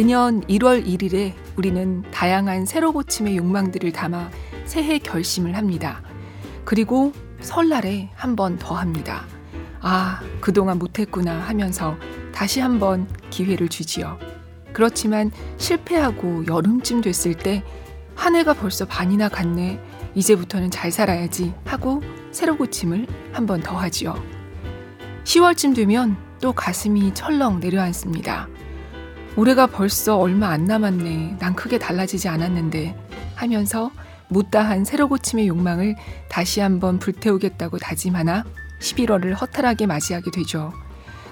매년 1월 1일에 우리는 다양한 새로 고침의 욕망들을 담아 새해 결심을 합니다. 그리고 설날에 한 번 더 합니다. 아, 그동안 못했구나 하면서 다시 한 번 기회를 주지요. 그렇지만 실패하고 여름쯤 됐을 때 한 해가 벌써 반이나 갔네. 이제부터는 잘 살아야지 하고 새로 고침을 한 번 더 하지요. 10월쯤 되면 또 가슴이 철렁 내려앉습니다. 올해가 벌써 얼마 안 남았네. 난 크게 달라지지 않았는데 하면서 못다한 새로 고침의 욕망을 다시 한번 불태우겠다고 다짐하나 11월을 허탈하게 맞이하게 되죠.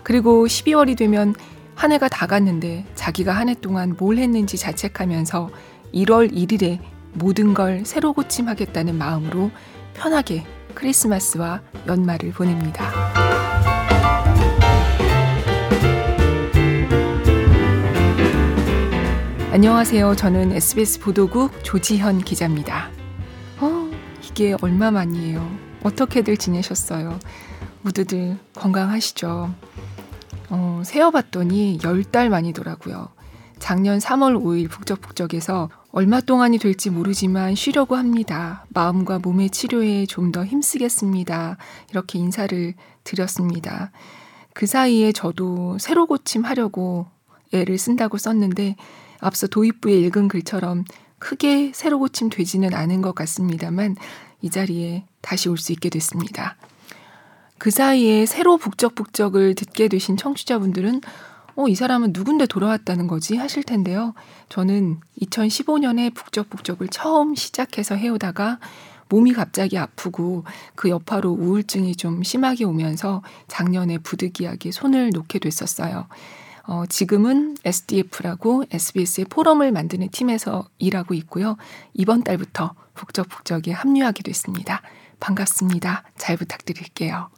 그리고 12월이 되면 한 해가 다 갔는데 자기가 한 해 동안 뭘 했는지 자책하면서 1월 1일에 모든 걸 새로 고침하겠다는 마음으로 편하게 크리스마스와 연말을 보냅니다. 안녕하세요. 저는 SBS 보도국 조지현 기자입니다. 이게 얼마 만이에요. 어떻게들 지내셨어요? 모두들 건강하시죠? 세어봤더니 10달 만이더라고요. 작년 3월 5일 북적북적에서 얼마 동안이 될지 모르지만 쉬려고 합니다. 마음과 몸의 치료에 좀 더 힘쓰겠습니다. 이렇게 인사를 드렸습니다. 그 사이에 저도 새로 고침하려고 애를 쓴다고 썼는데 앞서 도입부에 읽은 글처럼 크게 새로 고침 되지는 않은 것 같습니다만 이 자리에 다시 올 수 있게 됐습니다. 그 사이에 새로 북적북적을 듣게 되신 청취자분들은 이 사람은 누군데 돌아왔다는 거지 하실 텐데요. 저는 2015년에 북적북적을 처음 시작해서 해오다가 몸이 갑자기 아프고 그 여파로 우울증이 좀 심하게 오면서 작년에 부득이하게 손을 놓게 됐었어요. 지금은 SDF라고 SBS의 포럼을 만드는 팀에서 일하고 있고요. 이번 달부터 북적북적에 합류하게 됐습니다. 반갑습니다. 잘 부탁드릴게요.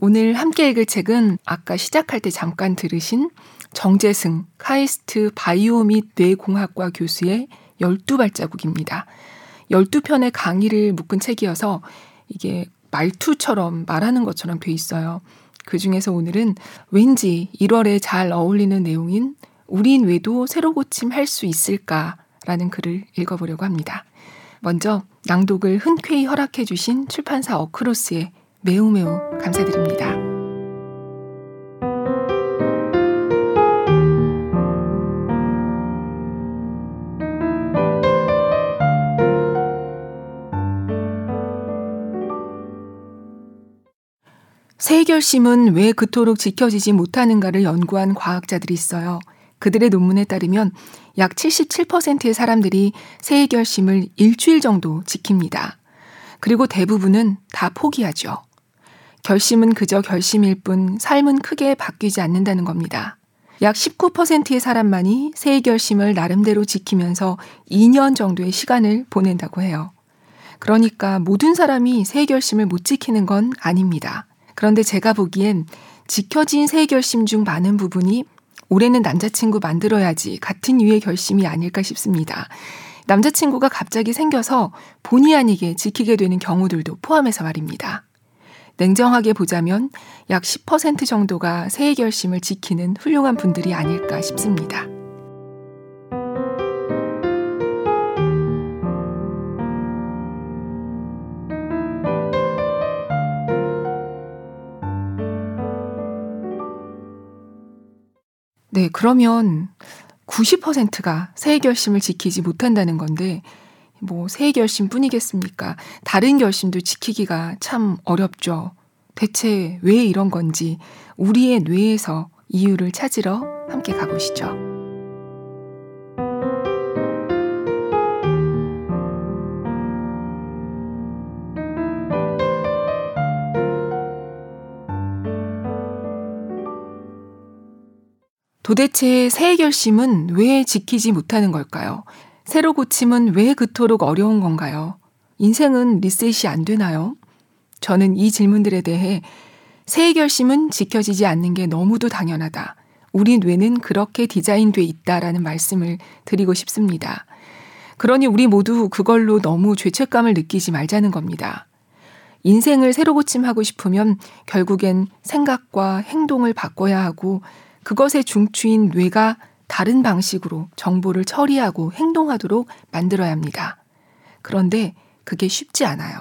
오늘 함께 읽을 책은 아까 시작할 때 잠깐 들으신 정재승 카이스트 바이오 및 뇌공학과 교수의 12발자국입니다. 12편의 강의를 묶은 책이어서 이게 말투처럼 말하는 것처럼 돼 있어요. 그중에서 오늘은 왠지 1월에 잘 어울리는 내용인 우린 왜도 새로 고침할 수 있을까라는 글을 읽어보려고 합니다. 먼저 낭독을 흔쾌히 허락해 주신 출판사 어크로스에 매우 매우 감사드립니다. 새해 결심은 왜 그토록 지켜지지 못하는가를 연구한 과학자들이 있어요. 그들의 논문에 따르면 약 77%의 사람들이 새해 결심을 일주일 정도 지킵니다. 그리고 대부분은 다 포기하죠. 결심은 그저 결심일 뿐 삶은 크게 바뀌지 않는다는 겁니다. 약 19%의 사람만이 새해 결심을 나름대로 지키면서 2년 정도의 시간을 보낸다고 해요. 그러니까 모든 사람이 새해 결심을 못 지키는 건 아닙니다. 그런데 제가 보기엔 지켜진 새해 결심 중 많은 부분이 올해는 남자친구 만들어야지 같은 유의 결심이 아닐까 싶습니다. 남자친구가 갑자기 생겨서 본의 아니게 지키게 되는 경우들도 포함해서 말입니다. 냉정하게 보자면 약 10% 정도가 새해 결심을 지키는 훌륭한 분들이 아닐까 싶습니다. 네, 그러면 90%가 새해 결심을 지키지 못한다는 건데 새해 결심뿐이겠습니까? 다른 결심도 지키기가 참 어렵죠. 대체 왜 이런 건지 우리의 뇌에서 이유를 찾으러 함께 가보시죠. 도대체 새해 결심은 왜 지키지 못하는 걸까요? 새로 고침은 왜 그토록 어려운 건가요? 인생은 리셋이 안 되나요? 저는 이 질문들에 대해 새해 결심은 지켜지지 않는 게 너무도 당연하다. 우리 뇌는 그렇게 디자인돼 있다라는 말씀을 드리고 싶습니다. 그러니 우리 모두 그걸로 너무 죄책감을 느끼지 말자는 겁니다. 인생을 새로 고침하고 싶으면 결국엔 생각과 행동을 바꿔야 하고 그것의 중추인 뇌가 다른 방식으로 정보를 처리하고 행동하도록 만들어야 합니다. 그런데 그게 쉽지 않아요.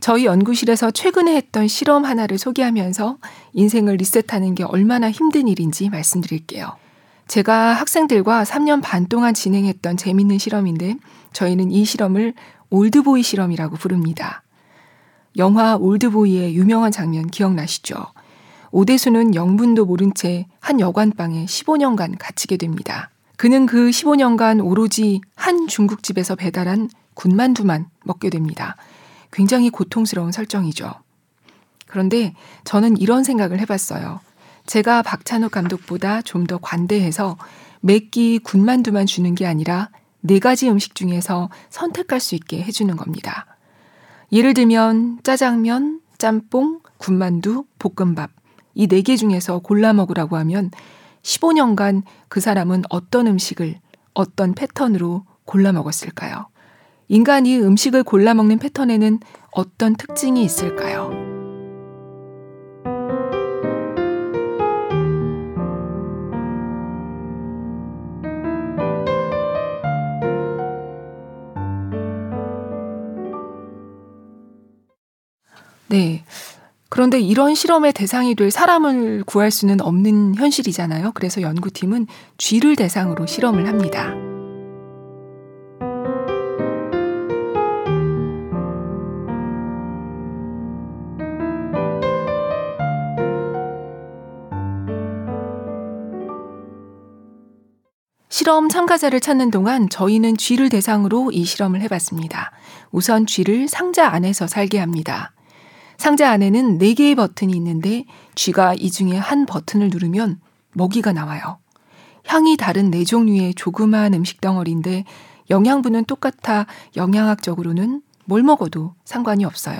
저희 연구실에서 최근에 했던 실험 하나를 소개하면서 인생을 리셋하는 게 얼마나 힘든 일인지 말씀드릴게요. 제가 학생들과 3년 반 동안 진행했던 재미있는 실험인데 저희는 이 실험을 올드보이 실험이라고 부릅니다. 영화 올드보이의 유명한 장면 기억나시죠? 오대수는 영분도 모른 채 한 여관방에 15년간 갇히게 됩니다. 그는 그 15년간 오로지 한 중국집에서 배달한 군만두만 먹게 됩니다. 굉장히 고통스러운 설정이죠. 그런데 저는 이런 생각을 해봤어요. 제가 박찬욱 감독보다 좀 더 관대해서 매끼 군만두만 주는 게 아니라 4가지 음식 중에서 선택할 수 있게 해주는 겁니다. 예를 들면 짜장면, 짬뽕, 군만두, 볶음밥 이 4개 중에서 골라 먹으라고 하면 15년간 그 사람은 어떤 음식을 어떤 패턴으로 골라 먹었을까요? 인간이 음식을 골라 먹는 패턴에는 어떤 특징이 있을까요? 네. 그런데 이런 실험의 대상이 될 사람을 구할 수는 없는 현실이잖아요. 그래서 연구팀은 쥐를 대상으로 실험을 합니다. 실험 참가자를 찾는 동안 저희는 쥐를 대상으로 이 실험을 해봤습니다. 우선 쥐를 상자 안에서 살게 합니다. 상자 안에는 4개의 버튼이 있는데 쥐가 이 중에 한 버튼을 누르면 먹이가 나와요. 향이 다른 4종류의 조그마한 음식 덩어리인데 영양분은 똑같아 영양학적으로는 뭘 먹어도 상관이 없어요.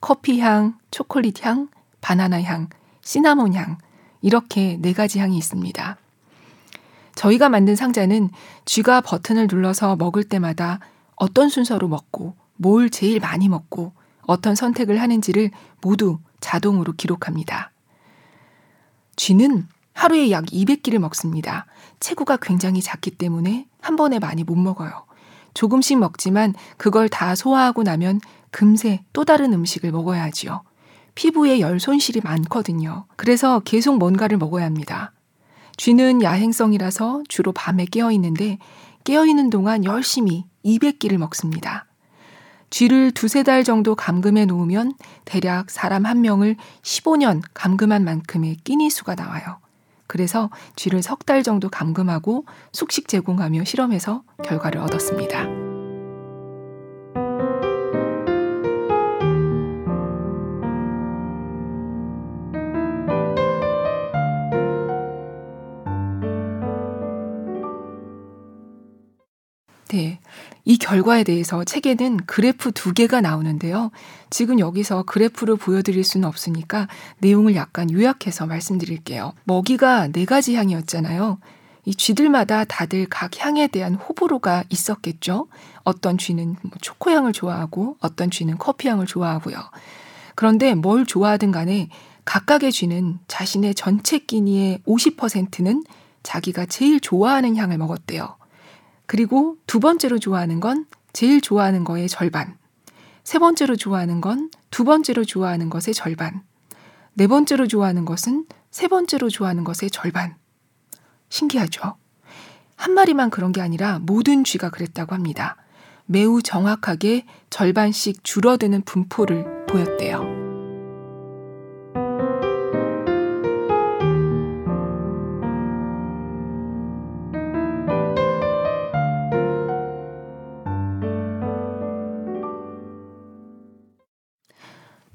커피향, 초콜릿향, 바나나향, 시나몬향 이렇게 4가지 향이 있습니다. 저희가 만든 상자는 쥐가 버튼을 눌러서 먹을 때마다 어떤 순서로 먹고 뭘 제일 많이 먹고 어떤 선택을 하는지를 모두 자동으로 기록합니다. 쥐는 하루에 약 200끼를 먹습니다. 체구가 굉장히 작기 때문에 한 번에 많이 못 먹어요. 조금씩 먹지만 그걸 다 소화하고 나면 금세 또 다른 음식을 먹어야 하지요. 피부에 열 손실이 많거든요. 그래서 계속 뭔가를 먹어야 합니다. 쥐는 야행성이라서 주로 밤에 깨어있는데 깨어있는 동안 열심히 200끼를 먹습니다. 쥐를 2-3달 정도 감금해 놓으면 대략 사람 한 명을 15년 감금한 만큼의 끼니 수가 나와요. 그래서 쥐를 3달 정도 감금하고 숙식 제공하며 실험해서 결과를 얻었습니다. 네, 이 결과에 대해서 책에는 그래프 2개가 나오는데요. 지금 여기서 그래프를 보여드릴 수는 없으니까 내용을 약간 요약해서 말씀드릴게요. 먹이가 4가지 향이었잖아요. 이 쥐들마다 다들 각 향에 대한 호불호가 있었겠죠. 어떤 쥐는 초코향을 좋아하고 어떤 쥐는 커피향을 좋아하고요. 그런데 뭘 좋아하든 간에 각각의 쥐는 자신의 전체 끼니의 50%는 자기가 제일 좋아하는 향을 먹었대요. 그리고 2번째로 좋아하는 건 제일 좋아하는 거의 절반, 3번째로 좋아하는 건 2번째로 좋아하는 것의 절반, 4번째로 좋아하는 것은 3번째로 좋아하는 것의 절반. 신기하죠? 한 마리만 그런 게 아니라 모든 쥐가 그랬다고 합니다. 매우 정확하게 절반씩 줄어드는 분포를 보였대요.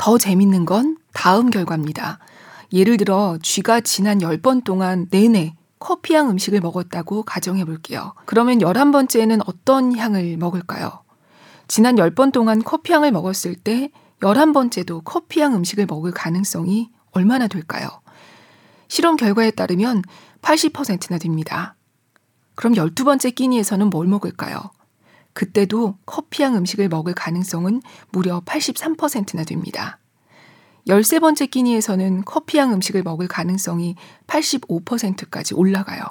더 재밌는 건 다음 결과입니다. 예를 들어 쥐가 지난 10번 동안 내내 커피향 음식을 먹었다고 가정해볼게요. 그러면 11번째에는 어떤 향을 먹을까요? 지난 10번 동안 커피향을 먹었을 때 11번째도 커피향 음식을 먹을 가능성이 얼마나 될까요? 실험 결과에 따르면 80%나 됩니다. 그럼 12번째 끼니에서는 뭘 먹을까요? 그때도 커피향 음식을 먹을 가능성은 무려 83%나 됩니다. 13번째 끼니에서는 커피향 음식을 먹을 가능성이 85%까지 올라가요.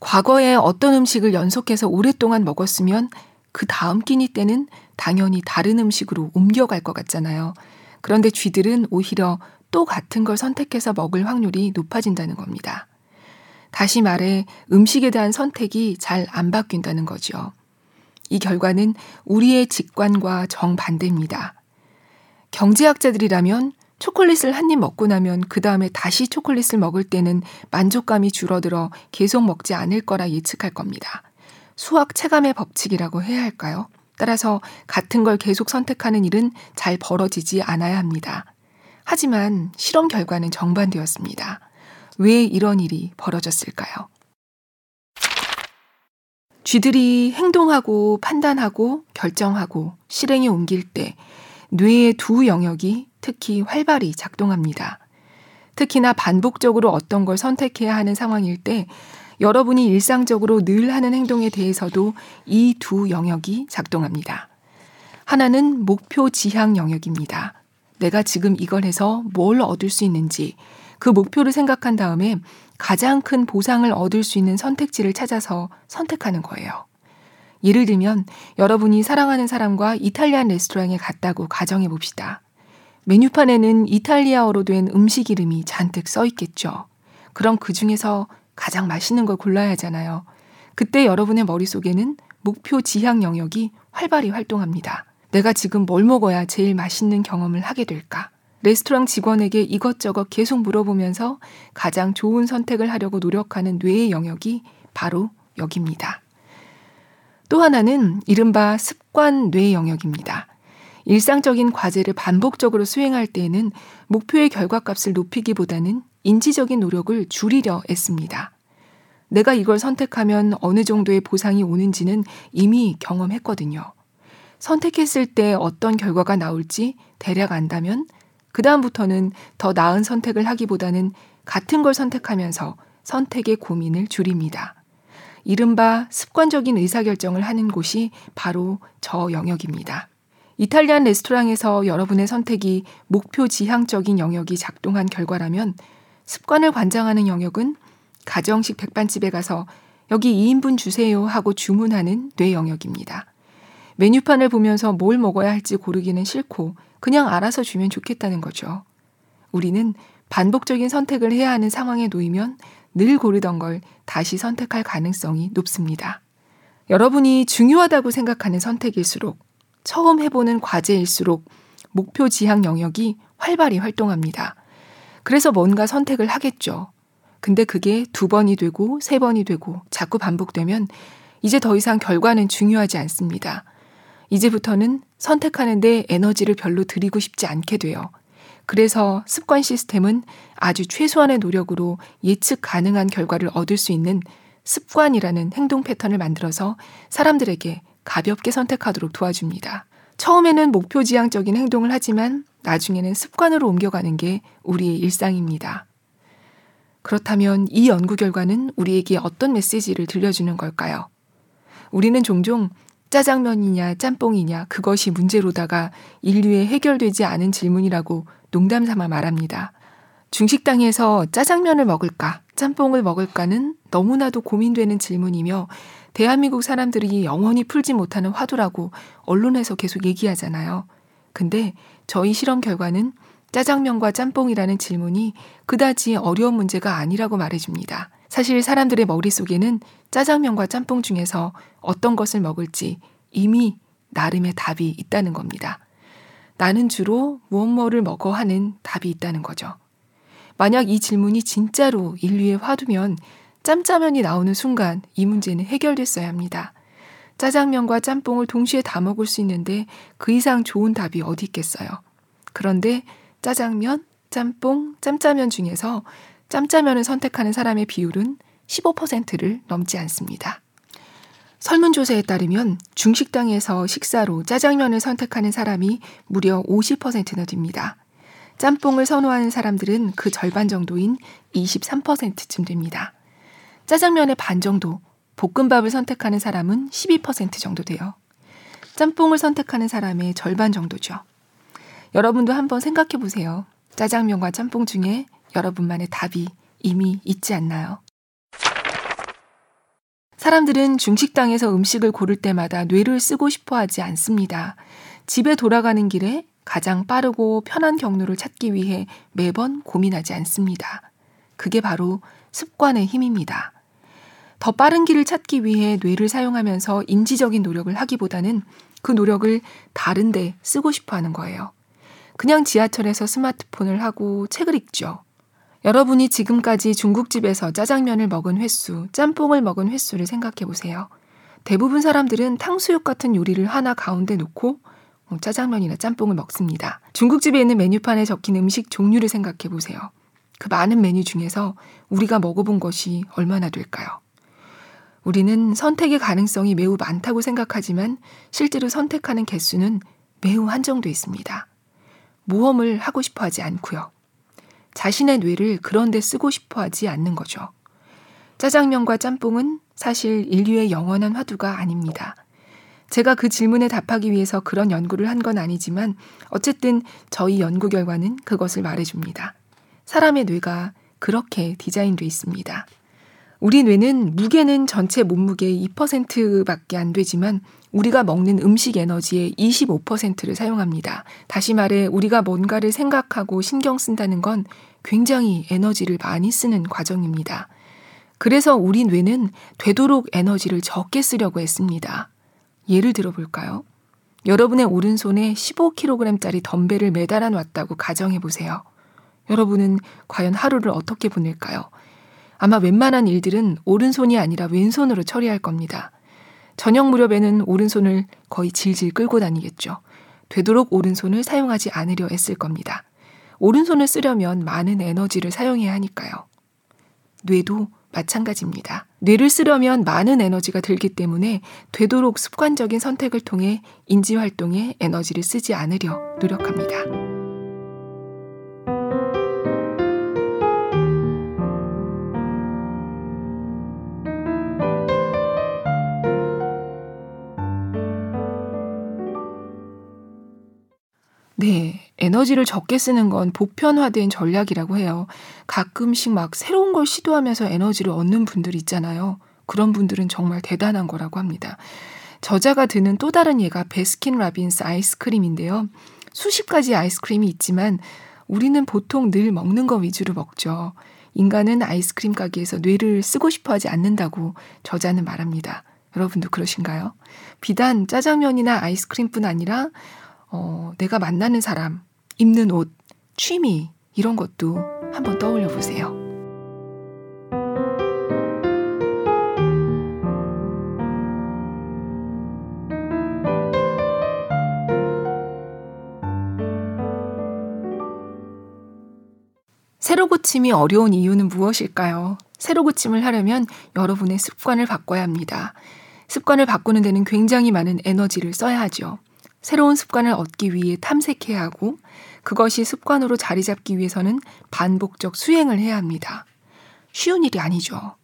과거에 어떤 음식을 연속해서 오랫동안 먹었으면 그 다음 끼니 때는 당연히 다른 음식으로 옮겨갈 것 같잖아요. 그런데 쥐들은 오히려 또 같은 걸 선택해서 먹을 확률이 높아진다는 겁니다. 다시 말해 음식에 대한 선택이 잘 안 바뀐다는 거죠. 이 결과는 우리의 직관과 정반대입니다. 경제학자들이라면 초콜릿을 한 입 먹고 나면 그 다음에 다시 초콜릿을 먹을 때는 만족감이 줄어들어 계속 먹지 않을 거라 예측할 겁니다. 수학 체감의 법칙이라고 해야 할까요? 따라서 같은 걸 계속 선택하는 일은 잘 벌어지지 않아야 합니다. 하지만 실험 결과는 정반대였습니다. 왜 이런 일이 벌어졌을까요? 쥐들이 행동하고 판단하고 결정하고 실행에 옮길 때 뇌의 두 영역이 특히 활발히 작동합니다. 특히나 반복적으로 어떤 걸 선택해야 하는 상황일 때 여러분이 일상적으로 늘 하는 행동에 대해서도 이 두 영역이 작동합니다. 하나는 목표 지향 영역입니다. 내가 지금 이걸 해서 뭘 얻을 수 있는지 그 목표를 생각한 다음에 가장 큰 보상을 얻을 수 있는 선택지를 찾아서 선택하는 거예요. 예를 들면 여러분이 사랑하는 사람과 이탈리안 레스토랑에 갔다고 가정해 봅시다. 메뉴판에는 이탈리아어로 된 음식 이름이 잔뜩 써 있겠죠. 그럼 그 중에서 가장 맛있는 걸 골라야 하잖아요. 그때 여러분의 머릿속에는 목표 지향 영역이 활발히 활동합니다. 내가 지금 뭘 먹어야 제일 맛있는 경험을 하게 될까? 레스토랑 직원에게 이것저것 계속 물어보면서 가장 좋은 선택을 하려고 노력하는 뇌의 영역이 바로 여기입니다. 또 하나는 이른바 습관 뇌 영역입니다. 일상적인 과제를 반복적으로 수행할 때에는 목표의 결과값을 높이기보다는 인지적인 노력을 줄이려 애씁니다. 내가 이걸 선택하면 어느 정도의 보상이 오는지는 이미 경험했거든요. 선택했을 때 어떤 결과가 나올지 대략 안다면 그 다음부터는 더 나은 선택을 하기보다는 같은 걸 선택하면서 선택의 고민을 줄입니다. 이른바 습관적인 의사결정을 하는 곳이 바로 저 영역입니다. 이탈리안 레스토랑에서 여러분의 선택이 목표 지향적인 영역이 작동한 결과라면 습관을 관장하는 영역은 가정식 백반집에 가서 여기 2인분 주세요 하고 주문하는 뇌 영역입니다. 메뉴판을 보면서 뭘 먹어야 할지 고르기는 싫고 그냥 알아서 주면 좋겠다는 거죠. 우리는 반복적인 선택을 해야 하는 상황에 놓이면 늘 고르던 걸 다시 선택할 가능성이 높습니다. 여러분이 중요하다고 생각하는 선택일수록, 처음 해보는 과제일수록 목표 지향 영역이 활발히 활동합니다. 그래서 뭔가 선택을 하겠죠. 근데 그게 2번이 되고 3번이 되고 자꾸 반복되면 이제 더 이상 결과는 중요하지 않습니다. 이제부터는 선택하는데 에너지를 별로 들이고 싶지 않게 돼요. 그래서 습관 시스템은 아주 최소한의 노력으로 예측 가능한 결과를 얻을 수 있는 습관이라는 행동 패턴을 만들어서 사람들에게 가볍게 선택하도록 도와줍니다. 처음에는 목표 지향적인 행동을 하지만 나중에는 습관으로 옮겨가는 게 우리의 일상입니다. 그렇다면 이 연구 결과는 우리에게 어떤 메시지를 들려주는 걸까요? 우리는 종종 짜장면이냐 짬뽕이냐 그것이 문제로다가 인류에 해결되지 않은 질문이라고 농담 삼아 말합니다. 중식당에서 짜장면을 먹을까 짬뽕을 먹을까는 너무나도 고민되는 질문이며 대한민국 사람들이 영원히 풀지 못하는 화두라고 언론에서 계속 얘기하잖아요. 근데 저희 실험 결과는 짜장면과 짬뽕이라는 질문이 그다지 어려운 문제가 아니라고 말해줍니다. 사실 사람들의 머릿속에는 짜장면과 짬뽕 중에서 어떤 것을 먹을지 이미 나름의 답이 있다는 겁니다. 나는 주로 무엇뭐를 먹어 하는 답이 있다는 거죠. 만약 이 질문이 진짜로 인류의 화두면 짬짜면이 나오는 순간 이 문제는 해결됐어야 합니다. 짜장면과 짬뽕을 동시에 다 먹을 수 있는데 그 이상 좋은 답이 어디 있겠어요. 그런데 짜장면, 짬뽕, 짬짜면 중에서 짬짜면을 선택하는 사람의 비율은 15%를 넘지 않습니다. 설문조사에 따르면 중식당에서 식사로 짜장면을 선택하는 사람이 무려 50%나 됩니다. 짬뽕을 선호하는 사람들은 그 절반 정도인 23%쯤 됩니다. 짜장면의 반 정도, 볶음밥을 선택하는 사람은 12% 정도 돼요. 짬뽕을 선택하는 사람의 절반 정도죠. 여러분도 한번 생각해 보세요. 짜장면과 짬뽕 중에 여러분만의 답이 이미 있지 않나요? 사람들은 중식당에서 음식을 고를 때마다 뇌를 쓰고 싶어 하지 않습니다. 집에 돌아가는 길에 가장 빠르고 편한 경로를 찾기 위해 매번 고민하지 않습니다. 그게 바로 습관의 힘입니다. 더 빠른 길을 찾기 위해 뇌를 사용하면서 인지적인 노력을 하기보다는 그 노력을 다른 데 쓰고 싶어 하는 거예요. 그냥 지하철에서 스마트폰을 하고 책을 읽죠. 여러분이 지금까지 중국집에서 짜장면을 먹은 횟수, 짬뽕을 먹은 횟수를 생각해보세요. 대부분 사람들은 탕수육 같은 요리를 하나 가운데 놓고 짜장면이나 짬뽕을 먹습니다. 중국집에 있는 메뉴판에 적힌 음식 종류를 생각해보세요. 그 많은 메뉴 중에서 우리가 먹어본 것이 얼마나 될까요? 우리는 선택의 가능성이 매우 많다고 생각하지만 실제로 선택하는 개수는 매우 한정돼 있습니다. 모험을 하고 싶어 하지 않고요. 자신의 뇌를 그런 데 쓰고 싶어 하지 않는 거죠. 짜장면과 짬뽕은 사실 인류의 영원한 화두가 아닙니다. 제가 그 질문에 답하기 위해서 그런 연구를 한 건 아니지만 어쨌든 저희 연구 결과는 그것을 말해줍니다. 사람의 뇌가 그렇게 디자인돼 있습니다. 우리 뇌는 무게는 전체 몸무게의 2%밖에 안 되지만 우리가 먹는 음식 에너지의 25%를 사용합니다. 다시 말해 우리가 뭔가를 생각하고 신경 쓴다는 건 굉장히 에너지를 많이 쓰는 과정입니다. 그래서 우리 뇌는 되도록 에너지를 적게 쓰려고 했습니다. 예를 들어볼까요? 여러분의 오른손에 15kg짜리 덤벨을 매달아 놨다고 가정해보세요. 여러분은 과연 하루를 어떻게 보낼까요? 아마 웬만한 일들은 오른손이 아니라 왼손으로 처리할 겁니다. 저녁 무렵에는 오른손을 거의 질질 끌고 다니겠죠. 되도록 오른손을 사용하지 않으려 애쓸 겁니다. 오른손을 쓰려면 많은 에너지를 사용해야 하니까요. 뇌도 마찬가지입니다. 뇌를 쓰려면 많은 에너지가 들기 때문에 되도록 습관적인 선택을 통해 인지활동에 에너지를 쓰지 않으려 노력합니다. 네, 에너지를 적게 쓰는 건 보편화된 전략이라고 해요. 가끔씩 막 새로운 걸 시도하면서 에너지를 얻는 분들 있잖아요. 그런 분들은 정말 대단한 거라고 합니다. 저자가 드는 또 다른 예가 베스킨 라빈스 아이스크림인데요. 수십 가지 아이스크림이 있지만 우리는 보통 늘 먹는 거 위주로 먹죠. 인간은 아이스크림 가게에서 뇌를 쓰고 싶어 하지 않는다고 저자는 말합니다. 여러분도 그러신가요? 비단 짜장면이나 아이스크림뿐 아니라 내가 만나는 사람, 입는 옷, 취미 이런 것도 한번 떠올려 보세요. 새로 고침이 어려운 이유는 무엇일까요? 새로 고침을 하려면 여러분의 습관을 바꿔야 합니다. 습관을 바꾸는 데는 굉장히 많은 에너지를 써야 하죠. 새로운 습관을 얻기 위해 탐색해야 하고 그것이 습관으로 자리 잡기 위해서는 반복적 수행을 해야 합니다. 쉬운 일이 아니죠.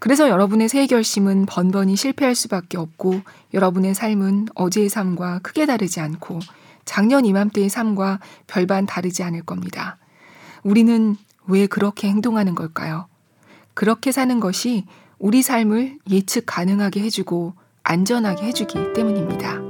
그래서 여러분의 새해 결심은 번번이 실패할 수밖에 없고 여러분의 삶은 어제의 삶과 크게 다르지 않고 작년 이맘때의 삶과 별반 다르지 않을 겁니다. 우리는 왜 그렇게 행동하는 걸까요? 그렇게 사는 것이 우리 삶을 예측 가능하게 해주고 안전하게 해주기 때문입니다.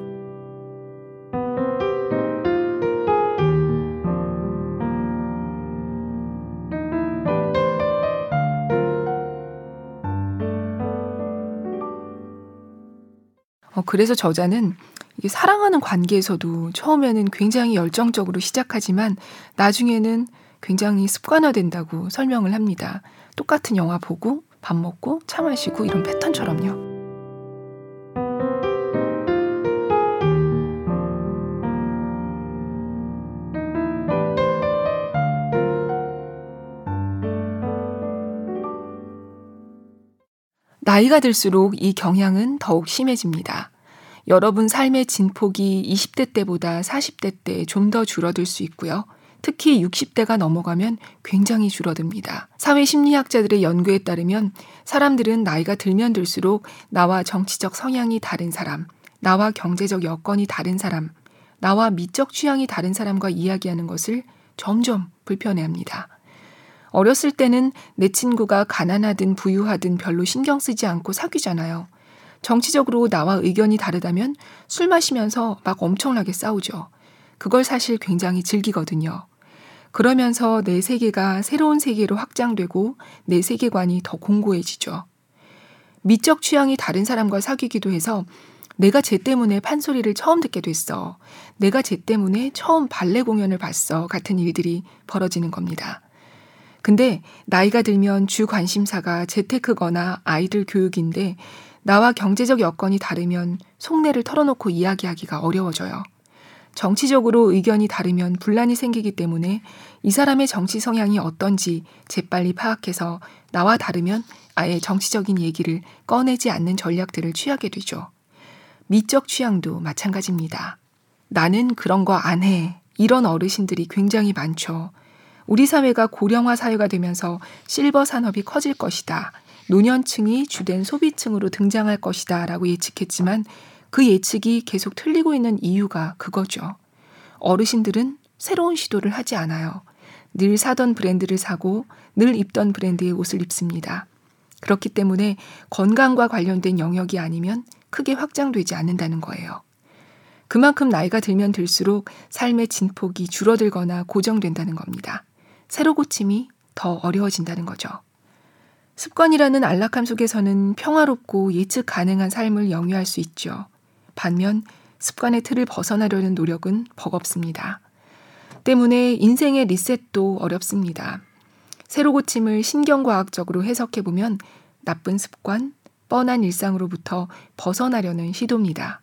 그래서 저자는 이게 사랑하는 관계에서도 처음에는 굉장히 열정적으로 시작하지만 나중에는 굉장히 습관화된다고 설명을 합니다. 똑같은 영화 보고 밥 먹고 차 마시고 이런 패턴처럼요. 나이가 들수록 이 경향은 더욱 심해집니다. 여러분 삶의 진폭이 20대 때보다 40대 때 좀 더 줄어들 수 있고요. 특히 60대가 넘어가면 굉장히 줄어듭니다. 사회심리학자들의 연구에 따르면 사람들은 나이가 들면 들수록 나와 정치적 성향이 다른 사람, 나와 경제적 여건이 다른 사람, 나와 미적 취향이 다른 사람과 이야기하는 것을 점점 불편해합니다. 어렸을 때는 내 친구가 가난하든 부유하든 별로 신경 쓰지 않고 사귀잖아요. 정치적으로 나와 의견이 다르다면 술 마시면서 막 엄청나게 싸우죠. 그걸 사실 굉장히 즐기거든요. 그러면서 내 세계가 새로운 세계로 확장되고 내 세계관이 더 공고해지죠. 미적 취향이 다른 사람과 사귀기도 해서 내가 쟤 때문에 판소리를 처음 듣게 됐어. 내가 쟤 때문에 처음 발레 공연을 봤어. 같은 일들이 벌어지는 겁니다. 근데 나이가 들면 주 관심사가 재테크거나 아이들 교육인데 나와 경제적 여건이 다르면 속내를 털어놓고 이야기하기가 어려워져요. 정치적으로 의견이 다르면 분란이 생기기 때문에 이 사람의 정치 성향이 어떤지 재빨리 파악해서 나와 다르면 아예 정치적인 얘기를 꺼내지 않는 전략들을 취하게 되죠. 미적 취향도 마찬가지입니다. 나는 그런 거 안 해. 이런 어르신들이 굉장히 많죠. 우리 사회가 고령화 사회가 되면서 실버 산업이 커질 것이다. 노년층이 주된 소비층으로 등장할 것이다 라고 예측했지만 그 예측이 계속 틀리고 있는 이유가 그거죠. 어르신들은 새로운 시도를 하지 않아요. 늘 사던 브랜드를 사고 늘 입던 브랜드의 옷을 입습니다. 그렇기 때문에 건강과 관련된 영역이 아니면 크게 확장되지 않는다는 거예요. 그만큼 나이가 들면 들수록 삶의 진폭이 줄어들거나 고정된다는 겁니다. 새로 고침이 더 어려워진다는 거죠. 습관이라는 안락함 속에서는 평화롭고 예측 가능한 삶을 영위할 수 있죠. 반면 습관의 틀을 벗어나려는 노력은 버겁습니다. 때문에 인생의 리셋도 어렵습니다. 새로 고침을 신경과학적으로 해석해보면 나쁜 습관, 뻔한 일상으로부터 벗어나려는 시도입니다.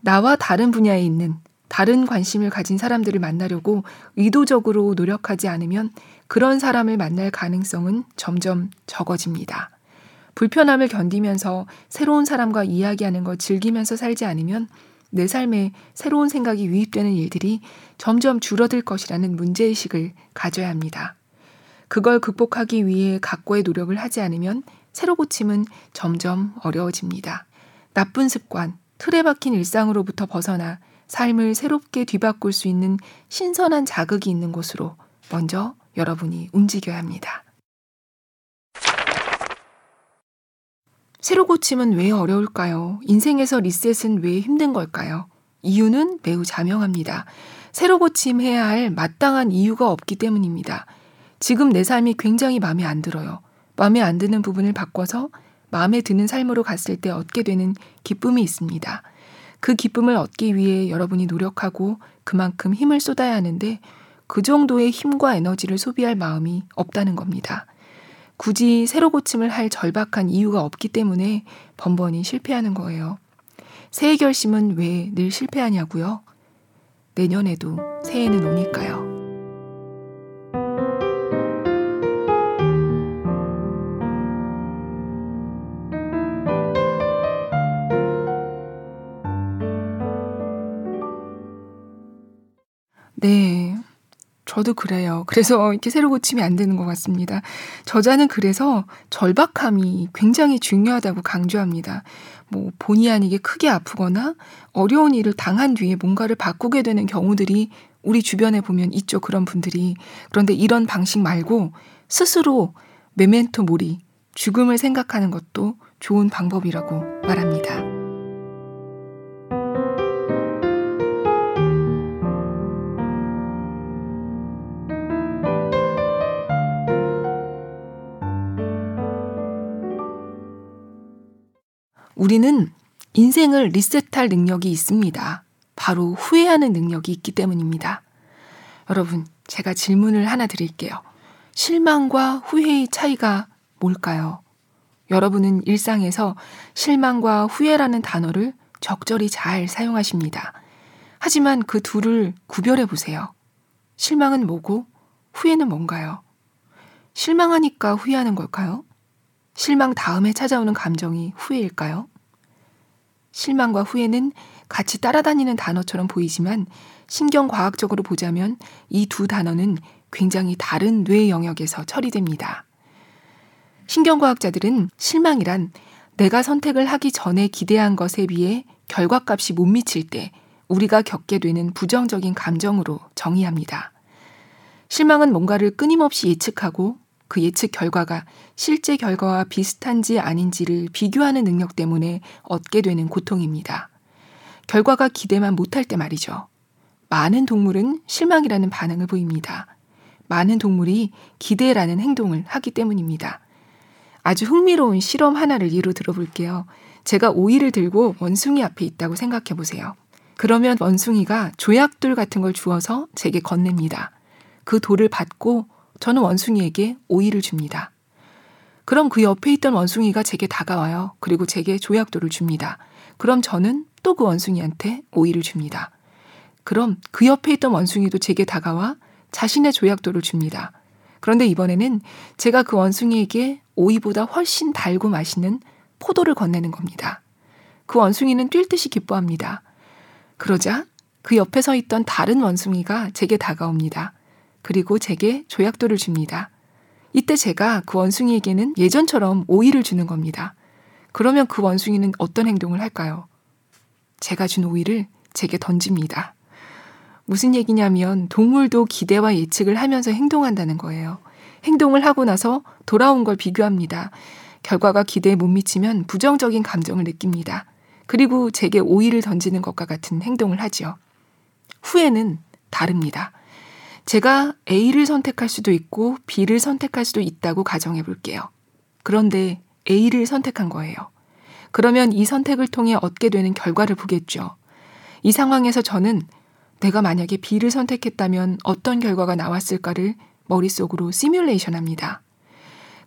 나와 다른 분야에 있는 다른 관심을 가진 사람들을 만나려고 의도적으로 노력하지 않으면 그런 사람을 만날 가능성은 점점 적어집니다. 불편함을 견디면서 새로운 사람과 이야기하는 걸 즐기면서 살지 않으면 내 삶에 새로운 생각이 유입되는 일들이 점점 줄어들 것이라는 문제의식을 가져야 합니다. 그걸 극복하기 위해 각고의 노력을 하지 않으면 새로 고침은 점점 어려워집니다. 나쁜 습관, 틀에 박힌 일상으로부터 벗어나 삶을 새롭게 뒤바꿀 수 있는 신선한 자극이 있는 곳으로 먼저 여러분이 움직여야 합니다. 새로 고침은 왜 어려울까요? 인생에서 리셋은 왜 힘든 걸까요? 이유는 매우 자명합니다. 새로 고침해야 할 마땅한 이유가 없기 때문입니다. 지금 내 삶이 굉장히 마음에 안 들어요. 마음에 안 드는 부분을 바꿔서 마음에 드는 삶으로 갔을 때 얻게 되는 기쁨이 있습니다. 그 기쁨을 얻기 위해 여러분이 노력하고 그만큼 힘을 쏟아야 하는데 그 정도의 힘과 에너지를 소비할 마음이 없다는 겁니다. 굳이 새로 고침을 할 절박한 이유가 없기 때문에 번번이 실패하는 거예요. 새해 결심은 왜 늘 실패하냐고요? 내년에도 새해는 오니까요. 네, 저도 그래요. 그래서 이렇게 새로 고침이 안 되는 것 같습니다. 저자는 그래서 절박함이 굉장히 중요하다고 강조합니다. 본의 아니게 크게 아프거나 어려운 일을 당한 뒤에 뭔가를 바꾸게 되는 경우들이 우리 주변에 보면 있죠. 그런 분들이. 그런데 이런 방식 말고 스스로 메멘토 모리, 죽음을 생각하는 것도 좋은 방법이라고 말합니다. 우리는 인생을 리셋할 능력이 있습니다. 바로 후회하는 능력이 있기 때문입니다. 여러분, 제가 질문을 하나 드릴게요. 실망과 후회의 차이가 뭘까요? 여러분은 일상에서 실망과 후회라는 단어를 적절히 잘 사용하십니다. 하지만 그 둘을 구별해 보세요. 실망은 뭐고 후회는 뭔가요? 실망하니까 후회하는 걸까요? 실망 다음에 찾아오는 감정이 후회일까요? 실망과 후회는 같이 따라다니는 단어처럼 보이지만 신경과학적으로 보자면 이 두 단어는 굉장히 다른 뇌 영역에서 처리됩니다. 신경과학자들은 실망이란 내가 선택을 하기 전에 기대한 것에 비해 결과값이 못 미칠 때 우리가 겪게 되는 부정적인 감정으로 정의합니다. 실망은 뭔가를 끊임없이 예측하고 그 예측 결과가 실제 결과와 비슷한지 아닌지를 비교하는 능력 때문에 얻게 되는 고통입니다. 결과가 기대만 못할 때 말이죠. 많은 동물은 실망이라는 반응을 보입니다. 많은 동물이 기대라는 행동을 하기 때문입니다. 아주 흥미로운 실험 하나를 예로 들어볼게요. 제가 오이를 들고 원숭이 앞에 있다고 생각해보세요. 그러면 원숭이가 조약돌 같은 걸 주워서 제게 건넵니다. 그 돌을 받고 저는 원숭이에게 오이를 줍니다. 그럼 그 옆에 있던 원숭이가 제게 다가와요. 그리고 제게 조약돌을 줍니다. 그럼 저는 또 그 원숭이한테 오이를 줍니다. 그럼 그 옆에 있던 원숭이도 제게 다가와 자신의 조약돌을 줍니다. 그런데 이번에는 제가 그 원숭이에게 오이보다 훨씬 달고 맛있는 포도를 건네는 겁니다. 그 원숭이는 뛸 듯이 기뻐합니다. 그러자 그 옆에 서 있던 다른 원숭이가 제게 다가옵니다. 그리고 제게 조약돌을 줍니다. 이때 제가 그 원숭이에게는 예전처럼 오이를 주는 겁니다. 그러면 그 원숭이는 어떤 행동을 할까요? 제가 준 오이를 제게 던집니다. 무슨 얘기냐면 동물도 기대와 예측을 하면서 행동한다는 거예요. 행동을 하고 나서 돌아온 걸 비교합니다. 결과가 기대에 못 미치면 부정적인 감정을 느낍니다. 그리고 제게 오이를 던지는 것과 같은 행동을 하죠. 후회는 다릅니다. 제가 A를 선택할 수도 있고 B를 선택할 수도 있다고 가정해 볼게요. 그런데 A를 선택한 거예요. 그러면 이 선택을 통해 얻게 되는 결과를 보겠죠. 이 상황에서 저는 내가 만약에 B를 선택했다면 어떤 결과가 나왔을까를 머릿속으로 시뮬레이션합니다.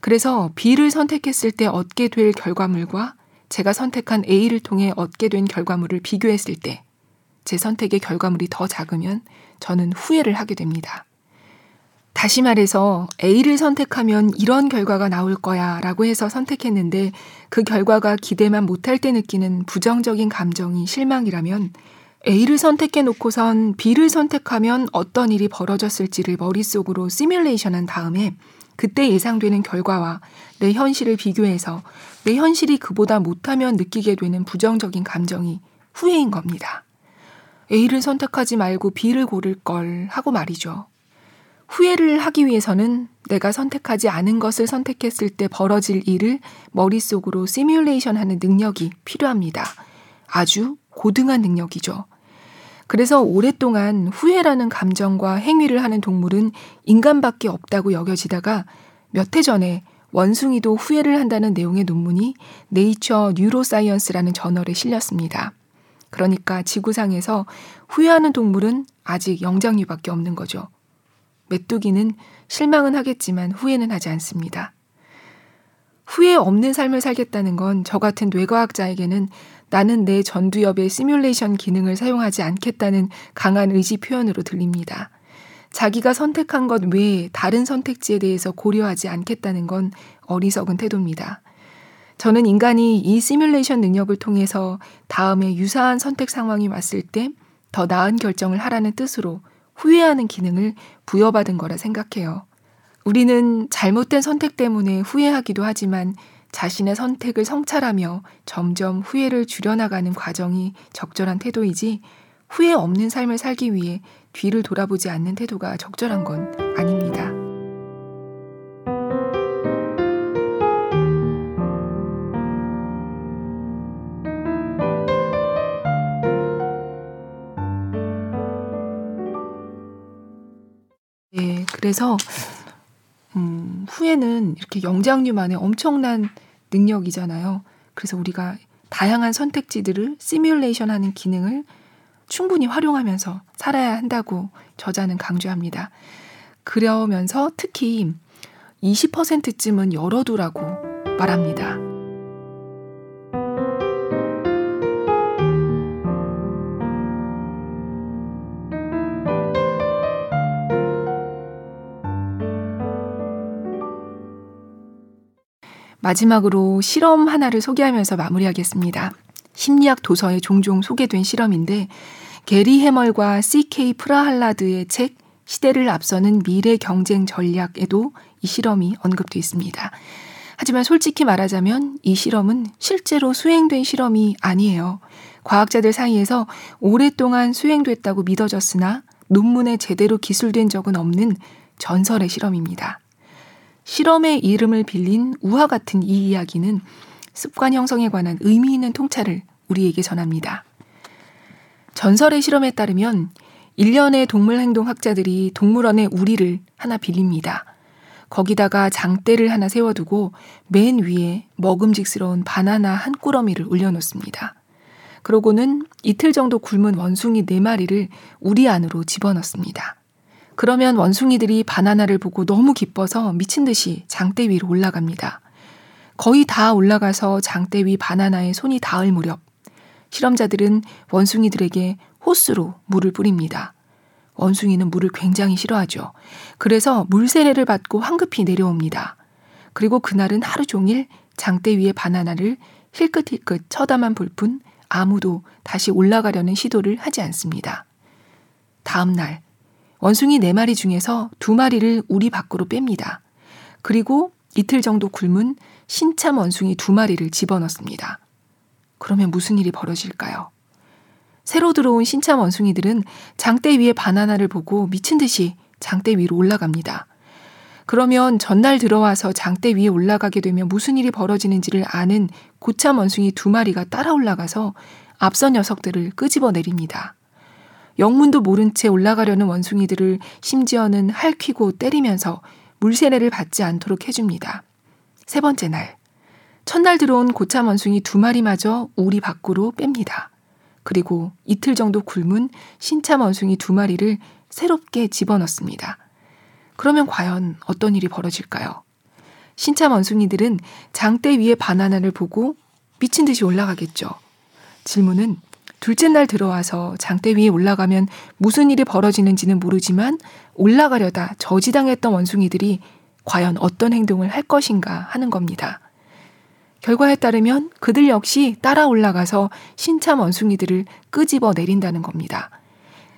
그래서 B를 선택했을 때 얻게 될 결과물과 제가 선택한 A를 통해 얻게 된 결과물을 비교했을 때 제 선택의 결과물이 더 작으면 저는 후회를 하게 됩니다. 다시 말해서 A를 선택하면 이런 결과가 나올 거야 라고 해서 선택했는데 그 결과가 기대만 못할 때 느끼는 부정적인 감정이 실망이라면 A를 선택해놓고선 B를 선택하면 어떤 일이 벌어졌을지를 머릿속으로 시뮬레이션한 다음에 그때 예상되는 결과와 내 현실을 비교해서 내 현실이 그보다 못하면 느끼게 되는 부정적인 감정이 후회인 겁니다. A를 선택하지 말고 B를 고를 걸 하고 말이죠. 후회를 하기 위해서는 내가 선택하지 않은 것을 선택했을 때 벌어질 일을 머릿속으로 시뮬레이션하는 능력이 필요합니다. 아주 고등한 능력이죠. 그래서 오랫동안 후회라는 감정과 행위를 하는 동물은 인간밖에 없다고 여겨지다가 몇 해 전에 원숭이도 후회를 한다는 내용의 논문이 네이처 뉴로사이언스라는 저널에 실렸습니다. 그러니까 지구상에서 후회하는 동물은 아직 영장류밖에 없는 거죠. 메뚜기는 실망은 하겠지만 후회는 하지 않습니다. 후회 없는 삶을 살겠다는 건 저 같은 뇌과학자에게는 나는 내 전두엽의 시뮬레이션 기능을 사용하지 않겠다는 강한 의지 표현으로 들립니다. 자기가 선택한 것 외에 다른 선택지에 대해서 고려하지 않겠다는 건 어리석은 태도입니다. 저는 인간이 이 시뮬레이션 능력을 통해서 다음에 유사한 선택 상황이 왔을 때 더 나은 결정을 하라는 뜻으로 후회하는 기능을 부여받은 거라 생각해요. 우리는 잘못된 선택 때문에 후회하기도 하지만 자신의 선택을 성찰하며 점점 후회를 줄여나가는 과정이 적절한 태도이지 후회 없는 삶을 살기 위해 뒤를 돌아보지 않는 태도가 적절한 건 아닙니다. 예, 그래서 후회는 이렇게 영장류만의 엄청난 능력이잖아요. 그래서 우리가 다양한 선택지들을 시뮬레이션하는 기능을 충분히 활용하면서 살아야 한다고 저자는 강조합니다. 그러면서 특히 20%쯤은 열어두라고 말합니다. 마지막으로 실험 하나를 소개하면서 마무리하겠습니다. 심리학 도서에 종종 소개된 실험인데 게리 해멀과 CK 프라할라드의 책 시대를 앞서는 미래 경쟁 전략에도 이 실험이 언급돼 있습니다. 하지만 솔직히 말하자면 이 실험은 실제로 수행된 실험이 아니에요. 과학자들 사이에서 오랫동안 수행됐다고 믿어졌으나 논문에 제대로 기술된 적은 없는 전설의 실험입니다. 실험의 이름을 빌린 우화 같은 이 이야기는 습관 형성에 관한 의미 있는 통찰을 우리에게 전합니다. 전설의 실험에 따르면 1년의 동물행동학자들이 동물원에 우리를 하나 빌립니다. 거기다가 장대를 하나 세워두고 맨 위에 먹음직스러운 바나나 한 꾸러미를 올려놓습니다. 그러고는 이틀 정도 굶은 원숭이 4마리를 우리 안으로 집어넣습니다. 그러면 원숭이들이 바나나를 보고 너무 기뻐서 미친 듯이 장대 위로 올라갑니다. 거의 다 올라가서 장대 위 바나나에 손이 닿을 무렵 실험자들은 원숭이들에게 호스로 물을 뿌립니다. 원숭이는 물을 굉장히 싫어하죠. 그래서 물 세례를 받고 황급히 내려옵니다. 그리고 그날은 하루 종일 장대 위의 바나나를 힐끗힐끗 쳐다만 볼 뿐 아무도 다시 올라가려는 시도를 하지 않습니다. 다음 날 원숭이 4마리 중에서 2마리를 우리 밖으로 뺍니다. 그리고 이틀 정도 굶은 신참 원숭이 2마리를 집어넣습니다. 그러면 무슨 일이 벌어질까요? 새로 들어온 신참 원숭이들은 장대 위에 바나나를 보고 미친 듯이 장대 위로 올라갑니다. 그러면 전날 들어와서 장대 위에 올라가게 되면 무슨 일이 벌어지는지를 아는 고참 원숭이 2마리가 따라 올라가서 앞선 녀석들을 끄집어 내립니다. 영문도 모른 채 올라가려는 원숭이들을 심지어는 할퀴고 때리면서 물세례를 받지 않도록 해줍니다. 세 번째 날, 첫날 들어온 고참 원숭이 2마리마저 우리 밖으로 뺍니다. 그리고 이틀 정도 굶은 신참 원숭이 2마리를 새롭게 집어넣습니다. 그러면 과연 어떤 일이 벌어질까요? 신참 원숭이들은 장대 위에 바나나를 보고 미친 듯이 올라가겠죠. 질문은 둘째 날 들어와서 장대 위에 올라가면 무슨 일이 벌어지는지는 모르지만 올라가려다 저지당했던 원숭이들이 과연 어떤 행동을 할 것인가 하는 겁니다. 결과에 따르면 그들 역시 따라 올라가서 신참 원숭이들을 끄집어 내린다는 겁니다.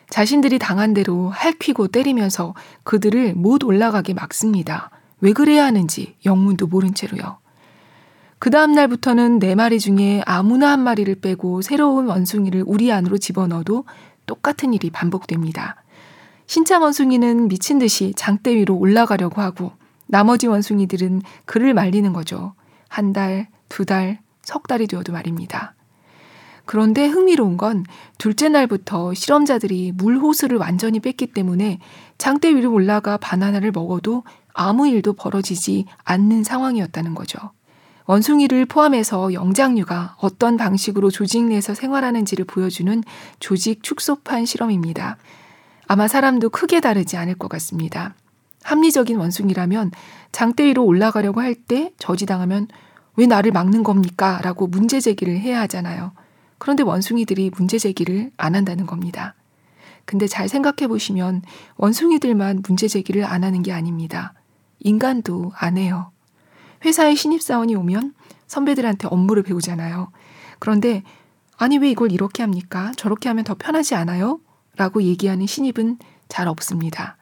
자신들이 당한 대로 할퀴고 때리면서 그들을 못 올라가게 막습니다. 왜 그래야 하는지 영문도 모른 채로요. 그 다음 날부터는 4마리 중에 아무나 한 마리를 빼고 새로운 원숭이를 우리 안으로 집어넣어도 똑같은 일이 반복됩니다. 신참 원숭이는 미친 듯이 장대 위로 올라가려고 하고 나머지 원숭이들은 그를 말리는 거죠. 한 달, 두 달, 석 달이 되어도 말입니다. 그런데 흥미로운 건 둘째 날부터 실험자들이 물 호스를 완전히 뺐기 때문에 장대 위로 올라가 바나나를 먹어도 아무 일도 벌어지지 않는 상황이었다는 거죠. 원숭이를 포함해서 영장류가 어떤 방식으로 조직 내에서 생활하는지를 보여주는 조직 축소판 실험입니다. 아마 사람도 크게 다르지 않을 것 같습니다. 합리적인 원숭이라면 장대 위로 올라가려고 할 때 저지당하면 왜 나를 막는 겁니까? 라고 문제 제기를 해야 하잖아요. 그런데 원숭이들이 문제 제기를 안 한다는 겁니다. 근데 잘 생각해 보시면 원숭이들만 문제 제기를 안 하는 게 아닙니다. 인간도 안 해요. 회사에 신입사원이 오면 선배들한테 업무를 배우잖아요. 그런데 아니 왜 이걸 이렇게 합니까? 저렇게 하면 더 편하지 않아요? 라고 얘기하는 신입은 잘 없습니다.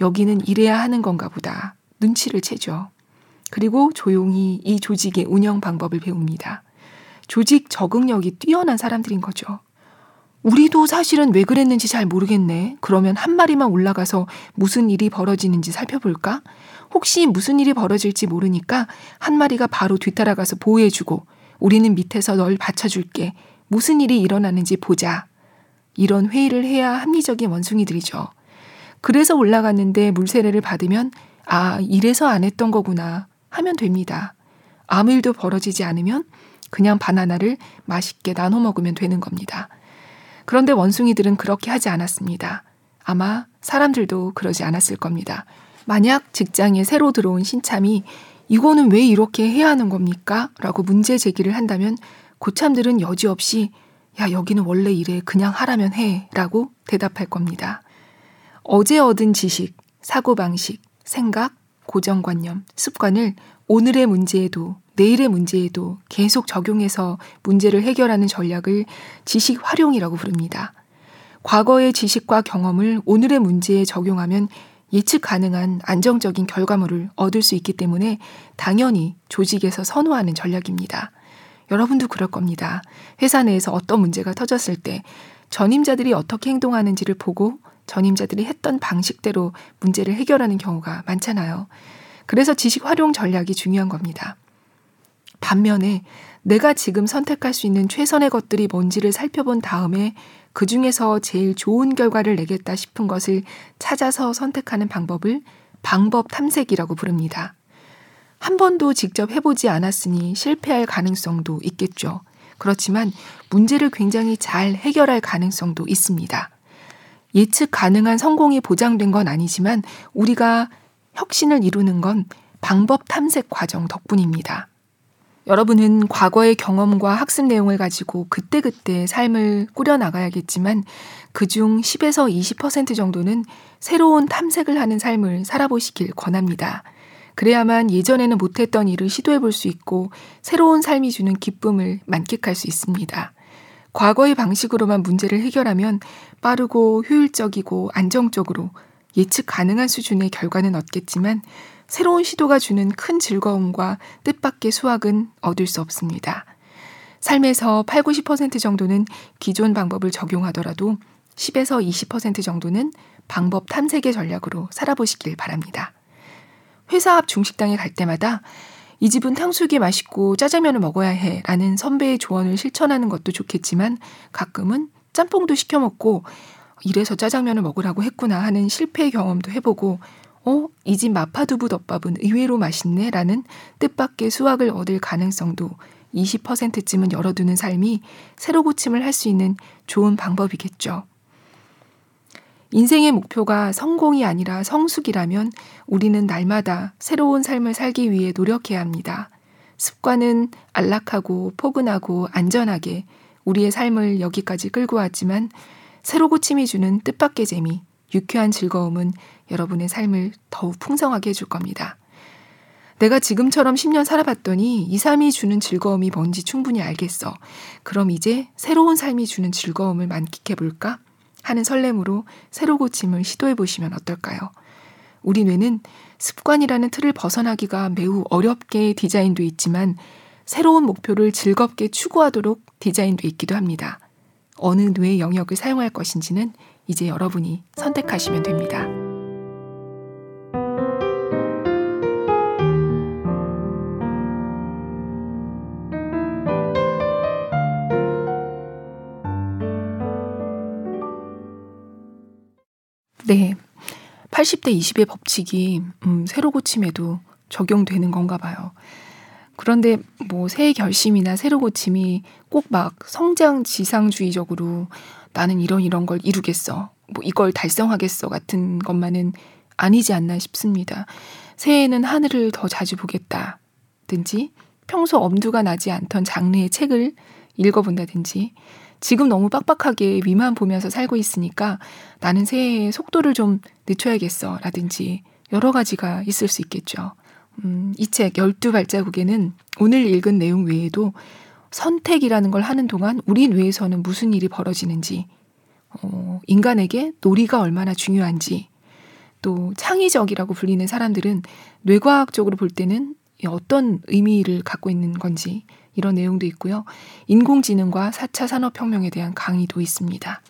여기는 이래야 하는 건가 보다. 눈치를 채죠. 그리고 조용히 이 조직의 운영 방법을 배웁니다. 조직 적응력이 뛰어난 사람들인 거죠. 우리도 사실은 왜 그랬는지 잘 모르겠네. 그러면 한 마리만 올라가서 무슨 일이 벌어지는지 살펴볼까? 혹시 무슨 일이 벌어질지 모르니까 한 마리가 바로 뒤따라가서 보호해주고 우리는 밑에서 널 받쳐줄게. 무슨 일이 일어나는지 보자. 이런 회의를 해야 합리적인 원숭이들이죠. 그래서 올라갔는데 물세례를 받으면 아, 이래서 안 했던 거구나 하면 됩니다. 아무 일도 벌어지지 않으면 그냥 바나나를 맛있게 나눠 먹으면 되는 겁니다. 그런데 원숭이들은 그렇게 하지 않았습니다. 아마 사람들도 그러지 않았을 겁니다. 만약 직장에 새로 들어온 신참이 이거는 왜 이렇게 해야 하는 겁니까? 라고 문제 제기를 한다면 고참들은 여지없이 야, 여기는 원래 이래 그냥 하라면 해 라고 대답할 겁니다. 어제 얻은 지식, 사고방식, 생각, 고정관념, 습관을 오늘의 문제에도 내일의 문제에도 계속 적용해서 문제를 해결하는 전략을 지식 활용이라고 부릅니다. 과거의 지식과 경험을 오늘의 문제에 적용하면 예측 가능한 안정적인 결과물을 얻을 수 있기 때문에 당연히 조직에서 선호하는 전략입니다. 여러분도 그럴 겁니다. 회사 내에서 어떤 문제가 터졌을 때 전임자들이 어떻게 행동하는지를 보고 전임자들이 했던 방식대로 문제를 해결하는 경우가 많잖아요. 그래서 지식 활용 전략이 중요한 겁니다. 반면에 내가 지금 선택할 수 있는 최선의 것들이 뭔지를 살펴본 다음에 그 중에서 제일 좋은 결과를 내겠다 싶은 것을 찾아서 선택하는 방법을 방법 탐색이라고 부릅니다. 한 번도 직접 해보지 않았으니 실패할 가능성도 있겠죠. 그렇지만 문제를 굉장히 잘 해결할 가능성도 있습니다. 예측 가능한 성공이 보장된 건 아니지만 우리가 혁신을 이루는 건 방법 탐색 과정 덕분입니다. 여러분은 과거의 경험과 학습 내용을 가지고 그때그때 삶을 꾸려나가야겠지만 그중 10에서 20% 정도는 새로운 탐색을 하는 삶을 살아보시길 권합니다. 그래야만 예전에는 못했던 일을 시도해볼 수 있고 새로운 삶이 주는 기쁨을 만끽할 수 있습니다. 과거의 방식으로만 문제를 해결하면 빠르고 효율적이고 안정적으로 예측 가능한 수준의 결과는 얻겠지만 새로운 시도가 주는 큰 즐거움과 뜻밖의 수확은 얻을 수 없습니다. 삶에서 80-90% 정도는 기존 방법을 적용하더라도 10에서 20% 정도는 방법 탐색의 전략으로 살아보시길 바랍니다. 회사 앞 중식당에 갈 때마다 이 집은 탕수육이 맛있고 짜장면을 먹어야 해 라는 선배의 조언을 실천하는 것도 좋겠지만 가끔은 짬뽕도 시켜 먹고 이래서 짜장면을 먹으라고 했구나 하는 실패 경험도 해보고 이 집 마파두부 덮밥은 의외로 맛있네 라는 뜻밖의 수확을 얻을 가능성도 20%쯤은 열어두는 삶이 새로 고침을 할 수 있는 좋은 방법이겠죠. 인생의 목표가 성공이 아니라 성숙이라면 우리는 날마다 새로운 삶을 살기 위해 노력해야 합니다. 습관은 안락하고 포근하고 안전하게 우리의 삶을 여기까지 끌고 왔지만 새로 고침이 주는 뜻밖의 재미, 유쾌한 즐거움은 여러분의 삶을 더욱 풍성하게 해줄 겁니다. 내가 지금처럼 10년 살아봤더니 2, 3이 주는 즐거움이 뭔지 충분히 알겠어. 그럼 이제 새로운 삶이 주는 즐거움을 만끽해볼까? 하는 설렘으로 새로 고침을 시도해보시면 어떨까요? 우리 뇌는 습관이라는 틀을 벗어나기가 매우 어렵게 디자인돼 있지만 새로운 목표를 즐겁게 추구하도록 디자인돼 있기도 합니다. 어느 뇌의 영역을 사용할 것인지는 이제 여러분이 선택하시면 됩니다. 네, 80대 20의 법칙이 새로 고침에도 적용되는 건가 봐요. 그런데 뭐 새해 결심이나 새로 고침이 꼭 막 성장 지상주의적으로 나는 이런 걸 이루겠어, 뭐 이걸 달성하겠어 같은 것만은 아니지 않나 싶습니다. 새해에는 하늘을 더 자주 보겠다든지 평소 엄두가 나지 않던 장르의 책을 읽어본다든지 지금 너무 빡빡하게 위만 보면서 살고 있으니까 나는 새해에 속도를 좀 늦춰야겠어 라든지 여러 가지가 있을 수 있겠죠. 이 책 12발자국에는 오늘 읽은 내용 외에도 선택이라는 걸 하는 동안 우리 뇌에서는 무슨 일이 벌어지는지, 인간에게 놀이가 얼마나 중요한지, 또 창의적이라고 불리는 사람들은 뇌과학적으로 볼 때는 어떤 의미를 갖고 있는 건지 이런 내용도 있고요. 인공지능과 4차 산업혁명에 대한 강의도 있습니다.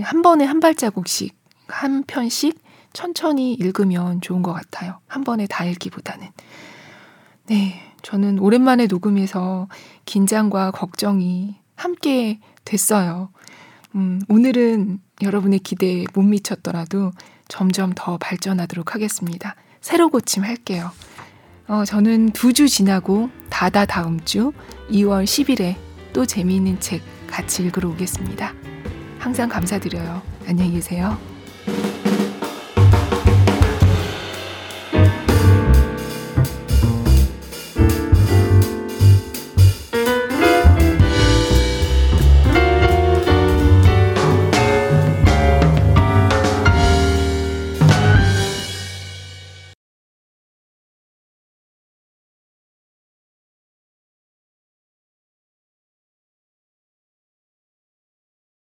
한 번에 한 발자국씩, 한 편씩 천천히 읽으면 좋은 것 같아요. 한 번에 다 읽기보다는. 네, 저는 오랜만에 녹음해서 긴장과 걱정이 함께 됐어요. 오늘은 여러분의 기대에 못 미쳤더라도 점점 더 발전하도록 하겠습니다. 새로 고침할게요. 저는 2주 지나고 다음 주 2월 10일에 또 재미있는 책 같이 읽으러 오겠습니다. 항상 감사드려요. 안녕히 계세요.